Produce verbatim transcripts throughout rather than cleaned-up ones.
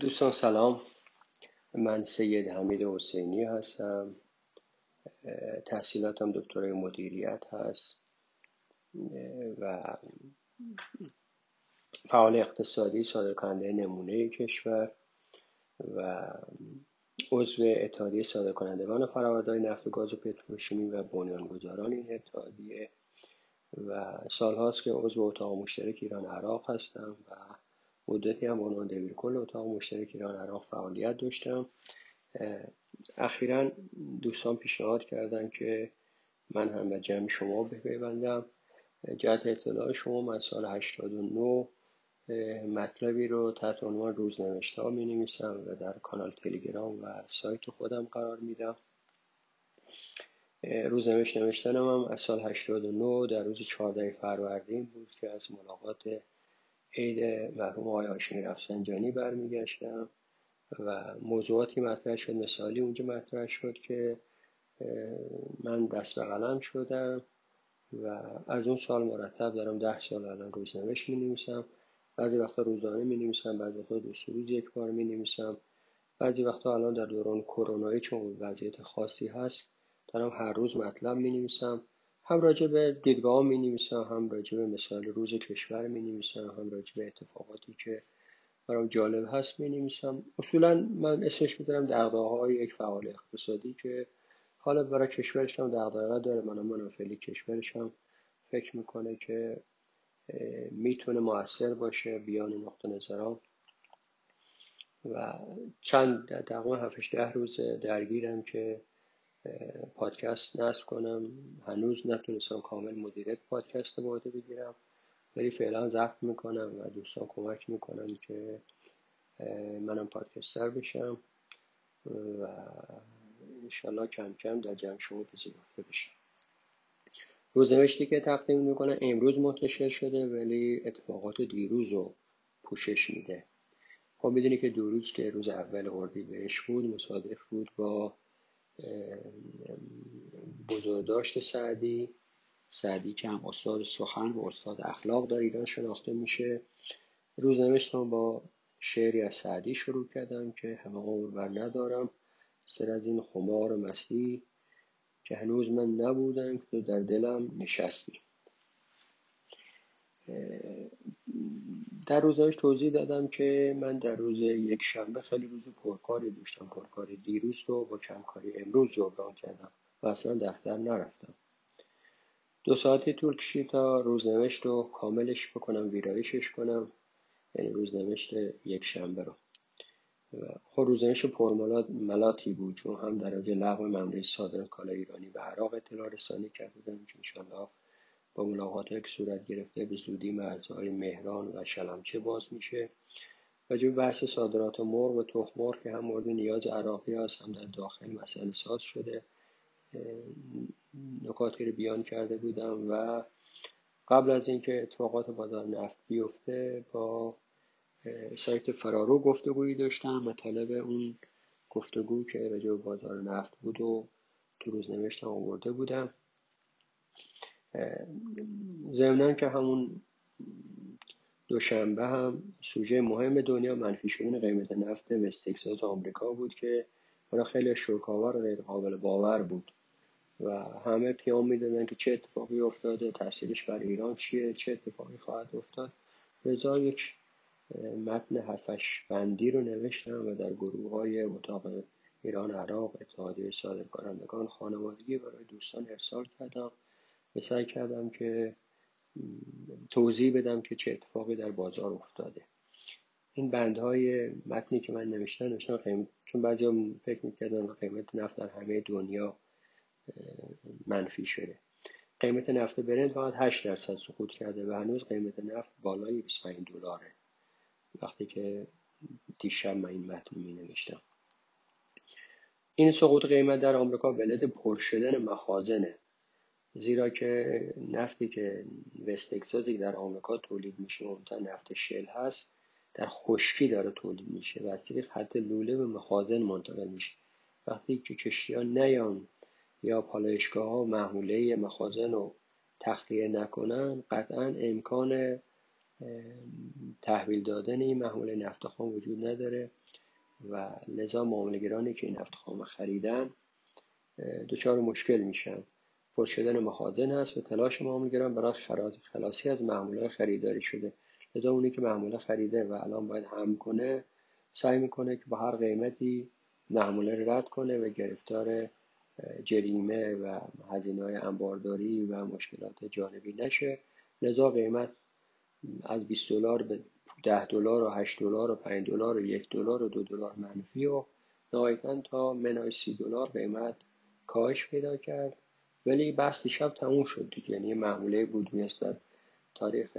دوستان سلام، من سید حمید حسینی هستم. تحصیلاتم دکترای مدیریت هست و فعال اقتصادی، صادرکننده نمونه کشور و عضو اتحادیه صادرکنندگان فرآوردهای نفت و گاز و پتروشیمی و بنیانگذاران این اتحادیه و سالهاست که عضو اتاق مشترک ایران عراق هستم و مدتی هم عنوان دبیر کل اتاق مشترک ایران عراق فعالیت داشتم. اخیراً دوستان پیشنهاد کردن که من هم به جمع شما بپیوندم. جهت اطلاع شما من سال هشتاد و نه مطلبی رو تحت عنوان روزنوشته‌ها می‌نویسم و در کانال تلگرام و سایت خودم قرار میدم. روزنوشت نوشتنم هم از سال هشتاد و نه در روز چهاردهم فروردین بود که از ملاقات عید مرحوم آقای هاشمی رفسنجانی برمیگشتم و موضوعاتی مطرح شد، مثالی اونجا مطرح شد که من دست به قلم شدم و از اون سال مرتب دارم ده سال الان روزنوشت می‌نویسم. بعضی وقتا روزانه می‌نویسم، بعضی وقتا دو سه روز یک بار می‌نویسم، بعضی وقتا الان در دوران کرونایی چون وضعیت خاصی هست دارم هر روز مطلب می‌نویسم. هم راجع به دیدگاه‌ها می‌نویسم، هم راجع به مثال روز کشور می‌نویسم، هم راجع به اتفاقاتی که برام جالب هست می‌نویسم. اصولاً من اسمش می‌ذارم دغدغه‌های یک فعال اقتصادی که حالا برای کشورش هم دغدغه داره، منم منافع کشورش هم فکر می‌کنه که میتونه موثر باشه بیان نقطه نظرام و چند دقیقا هفتش ده روز درگیرم که پادکست نصب کنم. هنوز نتونستم کامل مدیریت پادکست رو عهده بگیرم، ولی فعلا ضبط میکنم و دوستان کمک میکنن که منم پادکستر بشم و انشالله کم کم در جمع شما پذیرفته بشم. روزنوشتی که تقدیم میکنه امروز منتشر شده ولی اتفاقات دیروز رو پوشش میده. خب میدونی که دو روز که روز اول اردیبهشت بود مصادف بود با بزرگداشت سعدی سعدی که هم استاد سخن و استاد اخلاق در ایران شناخته میشه. روزنوشتم با شعری از سعدی شروع کردم که همه عمر بر ندارم سر از این خمار مستی، که هنوز من نبودم که تو در دلم نشستی. در روزنوشت توضیح دادم که من در روز یک شنبه خیلی روز پرکاری داشتم، پرکاری دیروز رو با کمکاری امروز جبران کردم و اصلا دفتر نرفتم. دو ساعتی طول کشید تا روزنوشت رو کاملش بکنم، ویرایشش کنم، یعنی روزنوشت یک شنبه رو. خب روزنوشت پرملات ملاتی بود، چون هم در رابطه لغو ممنوعیت صادرات کالای ایرانی به عراق اطلاع رسانی کرده بودم که انشالله با ملاقات یک صورت گرفته به زودی مرزهای مهران و شلمچه باز میشه. راجع به بحث صادرات مرغ و تخم مرغ که هم مورد نیاز عراقی هست هم در داخل مسئله ساز شده نکاتی رو بیان کرده بودم و قبل از اینکه اتفاقات بازار نفت بیفته با سایت فرارو گفتگویی داشتم. مطالب اون گفتگو که راجع به بازار نفت بود و تو روزنوشتم آورده بودم. ضمناً که همون دوشنبه هم سوژه مهم دنیا منفی شدن قیمت نفت وست تگزاس آمریکا بود که برای خیلی شوک‌آور و غیر قابل باور بود و همه پیام میدادن که چه اتفاقی افتاده، تاثیرش بر ایران چیه، چه اتفاقی خواهد افتاد. رضا یک متن هفت‌اش بندی رو نوشتم و در گروه‌های اتاق ایران عراق، اتحادیه صادرکنندگان خانوادگی برای دوستان ارسال کردم و سعی کردم که توضیح بدم که چه اتفاقی در بازار افتاده. این بندهای متنی که من نوشتم نوشتم قیمت، چون بعضی‌ها فکر می‌کردن قیمت نفت در همه دنیا منفی شده. قیمت نفت برنت فقط هشت درصد سقوط کرده و هنوز قیمت نفت بالای بیست و پنج دلاره. وقتی که دیشب من این متن می نوشتم، این سقوط قیمت در آمریکا ولد پر شدن مخازنه، زیرا که نفتی که وست تگزاس در آمریکا تولید میشه اونجا نفت شل هست در خشکی داره تولید میشه و از طریق خط لوله به مخازن منتقل میشه. وقتی که کشتی‌ها نیان یا پالایشگاه‌ها محموله مخازن رو تخلیه نکنن قطعاً امکان تحویل دادن این محموله نفت خام وجود نداره و لذا معامله‌گرانی که این نفت خام خریدن دچار مشکل میشن. پر شدن مخازن هست و تلاش معامله‌گران برای خلاصی از محموله خریداری شده، لذا اونی که محموله خریده و الان باید حمل کنه سعی میکنه که با هر قیمتی محموله رد کنه و گرفتار جریمه و هزینه‌های انبارداری و مشکلات جانبی نشه، لذا قیمت از بیست دلار به ده دلار و هشت دلار و پنج دلار و یک دلار و دو دلار منفی و نهایتاً تا منهای سی دلار قیمت کاهش پیدا کرد. ولی بحث دیشب تموم شد دیگه، یعنی محموله بود میست در تاریخ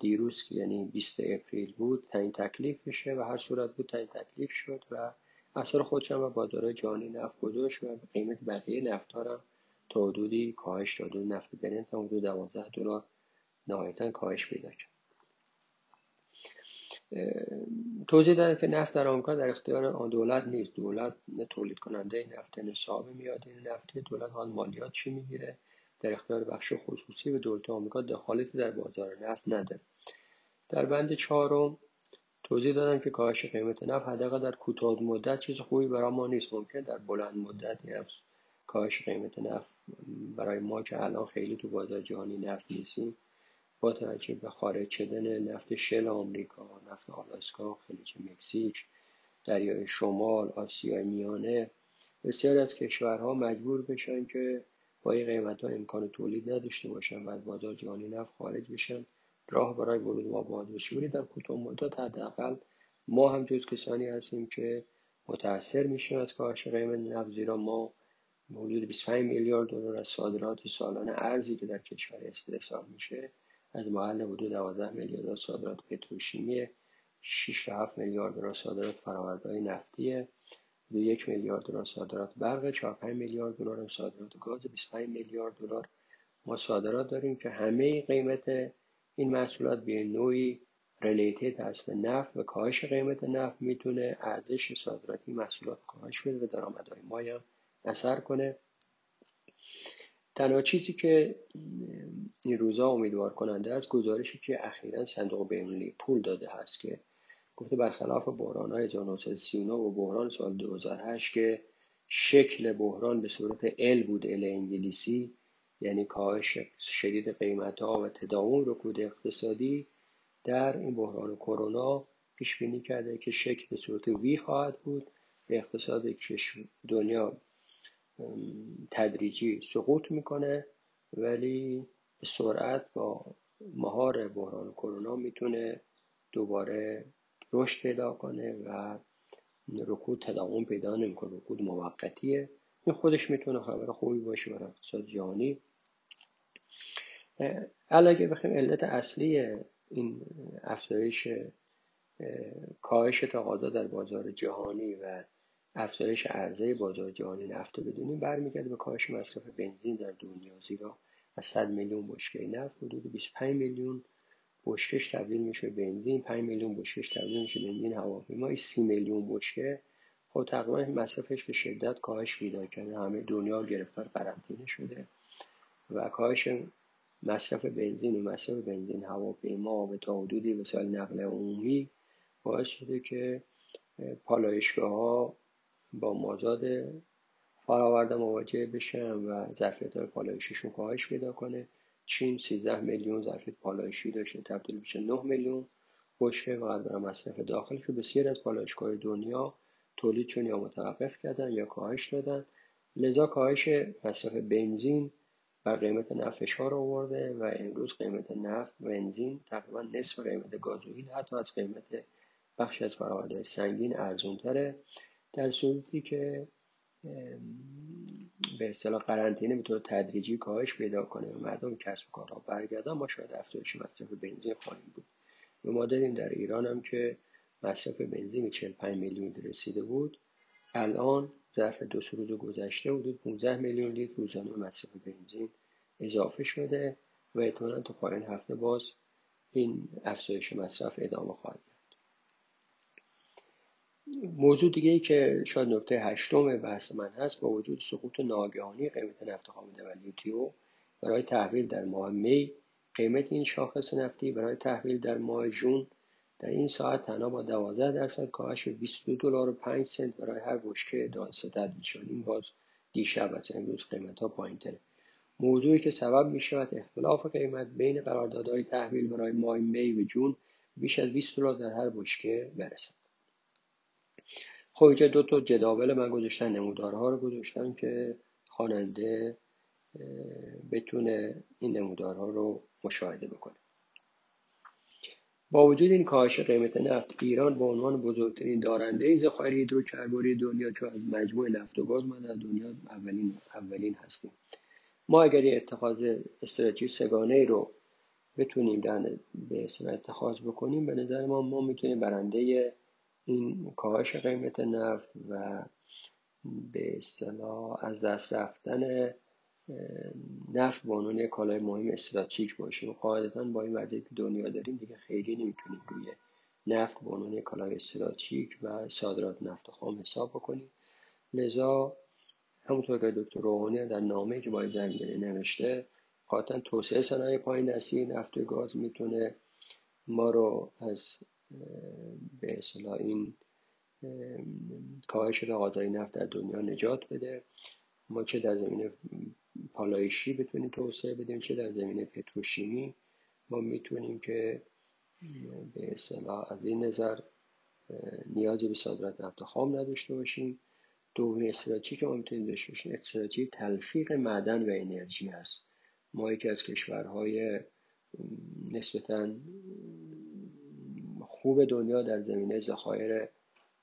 دیروز که یعنی بیست اپریل بود تعیین تکلیف میشه و هر صورت بود تعیین تکلیف شد و اثر خودش هم بازار جهانی نفت گذاشت و قیمت بقیه نفت‌ها هم تا حدودی کاهش داد و نفت برنت هم حدود دوازده دلار نهایتاً کاهش پیدا کرد. توضیح دادن که نفت در آمریکا در اختیار آن دولت نیست، دولت نه تولید کننده نفت نه صاحب میاد نفت، دولت حال مالیاتش میگیره، در اختیار بخش خصوصی و دولت آمریکا دخالتی در بازار نفت نداره. در بند چهارم توضیح دادم که کاهش قیمت نفت حداقل در کوتاه مدت چیز خوبی برای ما نیست، ممکن در بلند مدت هم کاهش قیمت نفت برای ما که الان خیلی تو بازار جهانی نفت نیستیم با توجه به خارج شدن نفت شل آمریکا، نفت آلاسکا، خلیج مکزیک، دریای شمال، آسیای میانه بسیاری از کشورها مجبور بشن که با این قیمت‌ها امکان تولید نداشته باشن و از بازار جهانی نفت خارج بشن، راه برای ورود ما باز بشه. ولی در کوتاه مدت حداقل ما هم جز کسانی هستیم که متاثر میشیم از کاهش قیمت نفت، زیرا ما حدود بیست و پنج میلیارد دلار از صادرات سالانه ارزی که در کشور استحصال میشه از محل حدود دوازده میلیارد دلار صادرات پتروشیمی، شش تا هفت میلیارد دلار صادرات فرآوردهای نفتیه، یک میلیارد دلار صادرات برق، چهار تا پنج میلیارد دلار هم صادرات گاز، بیست و پنج میلیارد دلار ما صادرات داریم که همه قیمت این محصولات به نوعی ریلیتد اصل نفت و کاهش قیمت نفت میتونه ارزش صادراتی محصولات کاهش بده و درآمدهای ما هم اثر کنه. تنها چیزی که این روزا امیدوار کننده است گزارشی که اخیراً صندوق بین المللی پول داده هست که گفته برخلاف بحران‌های هزار و نهصد و سی و نه و بحران سال دو هزار و هشت که شکل بحران به صورت ال بود، ال انگلیسی، یعنی کاهش شدید قیمت‌ها و تداوم رکود اقتصادی، در این بحران کرونا پیش بینی کرده که شکل به صورت وی خواهد بود، اقتصاد دنیا تدریجی سقوط میکنه ولی به سرعت با مهار بحران کرونا میتونه دوباره رشد پیدا کنه و رکود تداوم پیدا نمیکنه، رکود موقتیه. این خودش میتونه خبر خوبی باشه برای اقتصاد جهانی. حالا اگه بخوایم علت اصلی این افزایش کاهش تقاضا در بازار جهانی و افزایش عرضه بازار جهانی نفت بدونیم، برمیگرده به کاهش مصرف بنزین در دنیا، زیرا از صد میلیون بشکه نفت حدود بیست و پنج میلیون بشکهش تبدیل میشه بنزین، پنج میلیون بشکهش تبدیل میشه بنزین هواپیما، سی میلیون بشکه خب تقریبا مصرفش به شدت کاهش پیدا کرده، همه دنیا گرفتار قرنطینه شده و کاهش مصرف بنزین و مصرف بنزین هواپیما به تا حدودی وسایل نقل عمومی باعث شده که پالایشگاه‌ها با مازاد فراورده مواجه بشن و ظرفیت‌های پالایشیشون کاهش پیدا کنه. چین سیزده میلیون ظرفیت پالایشی داشته تبدیل بشه نه میلیون بشکه و در مصرف داخلی که بسیار از پالایشگاه‌های دنیا تولید چون یا متوقف کردن یا کاهش دادن، لذا کاهش مصرف بنزین بر قیمت نفت فشار آورده و امروز قیمت نفت بنزین تقریبا نصف قیمت گازوئیل حتی از قیمت بخش از فرآوردهای سنگین ارزان‌تره، در صورتی که به اصطلاح قرنطینه به طور تدریجی کاهش پیدا کنه و مردم کسب و کارها برگردن ما شاید افزایش مصرف بنزین خواهیم بود. و ما دیدیم در ایران هم که مصرف بنزین به چهل و پنج میلیون لیتر رسیده بود، الان ظرف دو سه روز گذشته حدود پانزده میلیون لیتر روزانه مصرف بنزین اضافه شده و احتمالاً تا پایان هفته باز این افزایش مصرف ادامه خواهد یافت. موضوع دیگه ای که شاید نکته هشتم بحث من هست، با وجود سقوط ناگهانی قیمت نفت خام دبلیو تی او برای تحویل در ماه می، قیمت این شاخص نفتی برای تحویل در ماه ژوئن در این ساعت تنها با دوازده درصد کاهش و بیست و دو دلار و پنج سنت برای هر بشکه دانسته تدوین شد. این باز دیشب از امروز قیمت‌ها پایین‌تره. موضوعی که سبب می‌شود اختلاف قیمت بین قراردادهای تحویل برای ماه می و جون بیش از بیست دلار در هر بشکه برسد. خب اینجا دو تا جداول من گذاشتن، نمودارها رو گذاشتن که خواننده بتونه این نمودارها رو مشاهده بکنه. با وجود این کاهش قیمت نفت، ایران به عنوان بزرگترین دارنده ذخایر هیدروکربنی دنیا چون از مجموع نفت و گاز ما در دنیا اولین اولین هستیم. ما اگر این اتخاذ استراتژی سگانه رو بتونیم در به اسم اتخاذ بکنیم، به نظر ما ما میتونیم برنده این کاهش قیمت نفت و به اصطلاح از دست رفتن نفت به عنوان یک کالای مهم استراتژیک باشیم. قاعدتاً با این وضعیت که دنیا داریم دیگه خیلی نمیتونیم روی نفت به عنوان یک کالای استراتژیک و صادرات نفت خام حساب بکنیم. لذا همونطور که دکتر روحانی در نامه‌ای که برای زمینه نوشته، قاعدتاً توسعه صنایع پایه‌دستی نفت و گاز میتونه ما رو از به اصطلاح این کاهش تقاضای نفت در دنیا نجات بده. ما چه در زمینه پالایشی بتونیم توسعه بدیم، چه در زمینه پتروشیمی ما میتونیم که به اصطلاح از این نظر نیازی به صادرات نفت خام نداشته باشیم. دومین استراتژی که ما میتونیم داشته باشیم استراتژی تلفیق معدن و انرژی هست. ما یکی از کشورهای نسبتاً خوب دنیا در زمینه ذخایر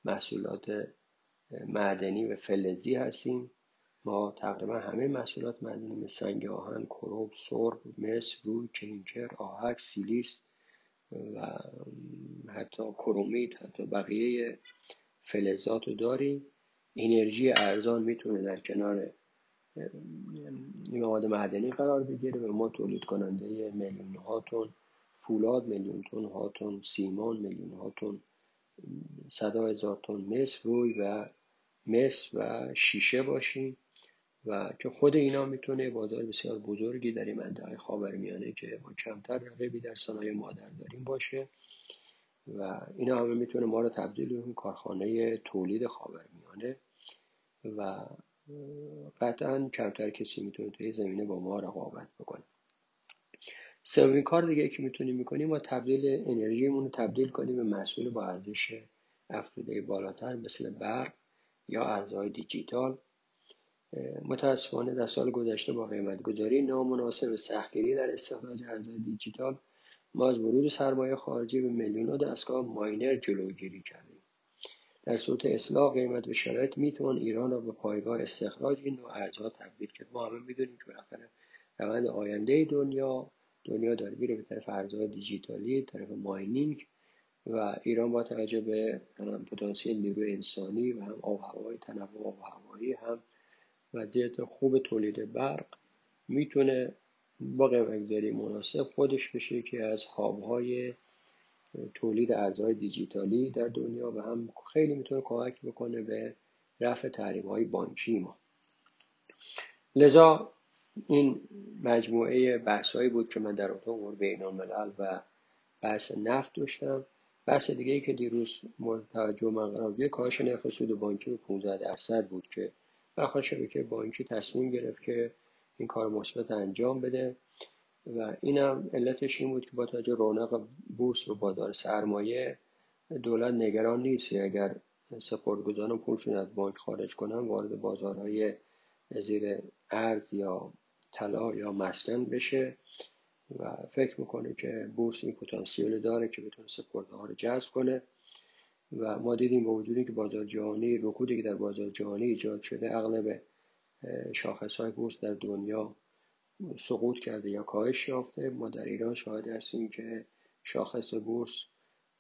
محصولات معدنی و فلزی هستیم. ما تقریبا همه محصولات معدنی مثل سنگ آهن، کروب، سرب، مس، روی، کلینکر، آهک، سیلیس و حتی کرومیت، حتی بقیه فلزات رو داریم. انرژی ارزان میتونه در کنار این مواد معدنی قرار بگیره و ما تولید کننده میلیون ها تن فولاد، میلیون تن ها تن سیمان، میلیون ها تن صدها هزار تن مس، روی و مس و شیشه باشیم و که خود اینا میتونه بازار بسیار بزرگی در این منطقه خاورمیانه که ما کمتر رقیبی در صنایع مادر داریم باشه و اینا همه میتونه ما رو تبدیل به کارخانه تولید خاورمیانه و قطعا کمتر کسی میتونه توی زمینه با ما رقابت بکنه. سومین کار دیگه که میتونیم میکنیم ما تبدیل انرژیمون رو تبدیل کنیم به محصول با ارزش افزوده بالاتر مثل برق یا ارزهای دیجیتال. متاسفانه در سال گذشته با قیمت‌گذاری نامناسب و سختگیری در استخراج ارزهای دیجیتال ما از ورود سرمایه خارجی به میلیون‌ها دستگاه ماینر جلوگیری کردیم. در صورت اصلاح قیمت و شرایط میتوان ایران را به پایگاه استخراج این نوع ارزها تبدیل کرد. ما همه میدونیم که بالاخره روند آینده دنیا دنیا داره میره به طرف ارزهای دیجیتالی، طرف ماینینگ و ایران با توجه به هم پتانسیل نیروی انسانی و هم آب و هوایی، تنوع آب و هوایی، هم وضعیت خوب تولید برق میتونه با قیمت‌گذاری مناسب خودش بشه که از هاب‌های تولید ارزهای دیجیتالی در دنیا و هم خیلی میتونه کمک بکنه به رفع تحریم‌های بانکی ما. لذا این مجموعه بحث‌هایی بود که من در اتاق بین الملل و بحث نفت داشتم. بحث دیگه ای که دیروز مورد توجه من قرار گرفت کاهش نرخ سود بانکی به پانزده درصد بود که بالاخره شبکه بانکی تصمیم گرفت که این کار مثبت انجام بده و اینم علتش این بود که با توجه رونق بورس و بازار سرمایه دولت نگران نیست اگر سپردگزاران پولشون از بانک خارج کنن وارد بازارهای زیر ارز یا طلا یا مسکن بشه و فکر میکنه که بورس این پتانسیل داره که بتونه سپرده ها رو جذب کنه و ما دیدیم با وجودی که بازار جهانی رکودی که در بازار جهانی ایجاد شده اغلب شاخص های بورس در دنیا سقوط کرده یا کاهش یافته. ما در ایران شاهد هستیم که شاخص بورس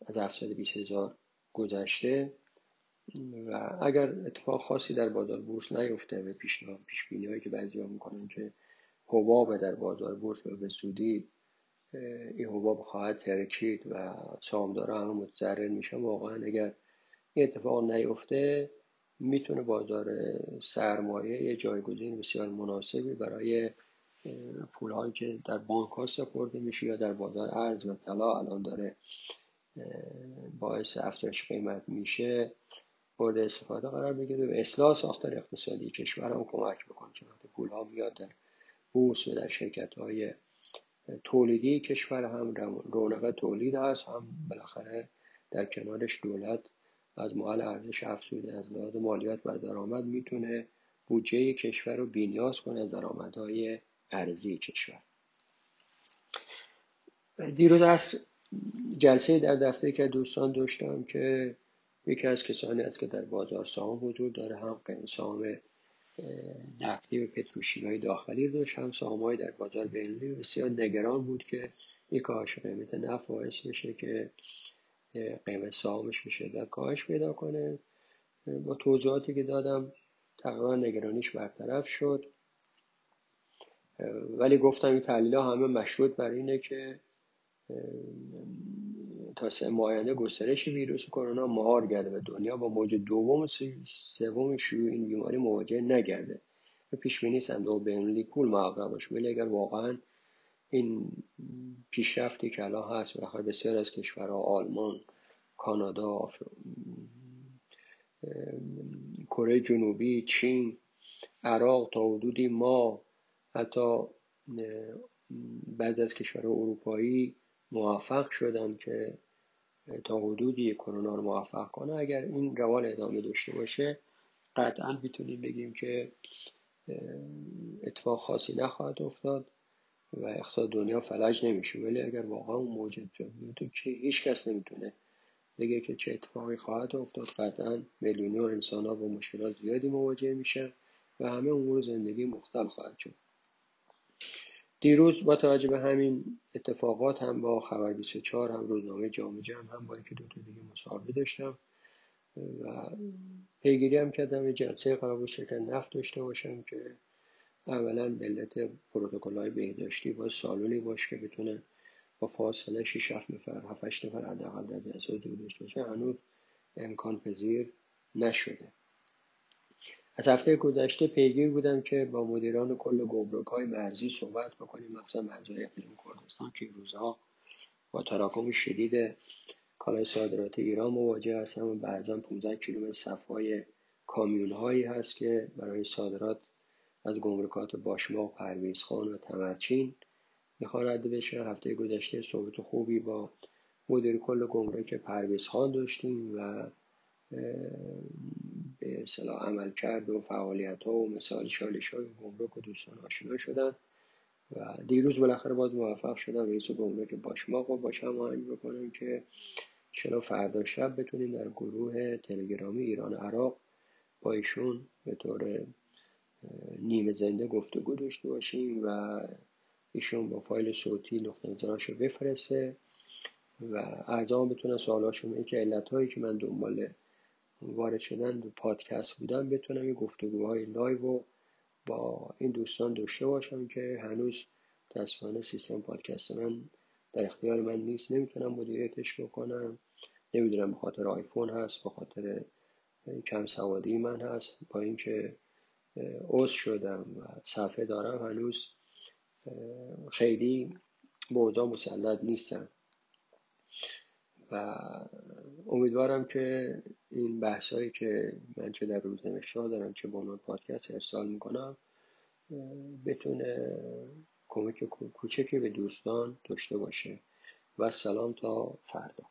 از هفتصد و بیست هزار گذشته و اگر اتفاق خاصی در بازار بورس نیفته و پیش بینی هایی که بعضیا میکنن که حباب در بازار بورس و به سودی این حباب خواهد ترکید و سهامدارا هم متضرر میشن، واقعا اگر این اتفاق نیفته میتونه بازار سرمایه یه جایگزین بسیار مناسبی برای پولهایی که در بانک ها سپرده میشه یا در بازار ارز و طلا الان داره باعث افزایش قیمت میشه مورد استفاده قرار بگیره و اصلاح ساختار اقتصادی کشور هم کمک بکنه، چون پول ها بیاد در بورس و در شرکت های تولیدی کشور هم رونق تولید هست، هم بالاخره در کنارش دولت از محل ارزش افزوده از لحاظ مالیات بر درآمد میتونه بودجه کشور رو بی‌نیاز کنه از درآمدهای ارزی کشور. دیروز از جلسه در دفتری که دوستان داشتم که یکی از کسانی است که در بازار سهام حضور داره، هم سهام نفتی و پتروشیمیای داخلی رو داشت، هم سهام‌های در بازار بین‌المللی، بسیار نگران بود که یک کاهش قیمت نفت باعث میشه که قیمت سهامش به شدت کاهش پیدا کنه. با توضیحاتی که دادم تقریبا نگرانیش برطرف شد، ولی گفتم این تحلیل‌ها همه مشروط بر اینه که تا سه ماه آینده گسترش ویروس کرونا مهار گرده و دنیا با موج دوم و سوم شیوع این بیماری مواجه نگرده. پیشبینی صندوق بین المللی پول معقول باشه، ولی اگر واقعا این پیشرفتی که الان هست، بالاخره بسیار از کشورها، آلمان، کانادا، کره جنوبی، چین، عراق، تا حدودی ما حتی بعد از کشورهای اروپایی موفق شدن که تا حدودی کرونا رو موفق کنه، اگر این روال ادامه داشته باشه قطعا میتونیم بگیم که اتفاق خاصی نخواهد افتاد و اقتصاد دنیا فلج نمیشه. ولی اگر واقعا اون موجب جدید که هیچ کس نمیتونه بگه که چه اتفاقی خواهد افتاد، قطعا میلیون‌ها انسان ها با مشکلات زیادی مواجه میشن و همه امور زندگی مختل خواهد شد. دیروز با توجه به همین اتفاقات هم با خبر بیست و چهار، هم روزنامه جامعه جمع، هم با یکی دو تا دیگه مصاحبه داشتم و پیگیری هم کردم. یه جلسه قرار بود شرکت نفت داشته باشم که اولا به علت پروتکل‌های بهداشتی باید سالونی باشه که بتونه با فاصله شش هفت نفر هفت هشت نفر حداقل در جلسه حضور داشته باشه، هنوز امکان پذیر نشده. از هفته گذشته پیگیر بودم که با مدیران کل گمرک‌های مرزی صحبت بکنیم، مخصوصا مرزهای اقلیم کردستان که این روزها با تراکم شدید کالای صادرات ایران مواجه هستن و بعضا پانزده کیلومتر صف‌های کامیون‌هایی هست که برای صادرات از گمرکات باشماق، پرویزخان و تمرچین میخوان رد بشه. هفته گذشته صحبت خوبی با مدیر کل گمرک پرویزخان داشتیم و به اصطلاح عمل کرد و فعالیت ها و مثال چالش های گمرک و دوستان آشنا شدن و دیروز بالاخره باز موفق شدم رئیس گمرک باشماق رو با هم هماهنگ بکنم که شب فردا شب بتونیم در گروه تلگرامی ایران عراق با ایشون به طور نیمه زنده گفتگو داشته باشیم و ایشون با فایل صوتی نقطه نظرش رو بفرسته و اعضا بتونن سوالاشون اینه که علت‌هایی که من دنبال وارد شدن به پادکست بودم بتونم یه گفتگوهای لایو و با این دوستان داشته باشم که هنوز تصفیه سیستم پادکست من در اختیار من نیست، نمیتونم مدیریتش بکنم، نمیدونم به خاطر آیفون هست، به خاطر کم سوادی من هست، با اینکه عضو شدم و صفحه دارم هنوز خیلی به اوضاع مسلط نیستم و امیدوارم که این بحثایی که من چه در روزنوشت‌ها دارم چه با عنوان پادکست ارسال میکنم بتونه کمک کوچکی به دوستان داشته باشه. و سلام تا فردا.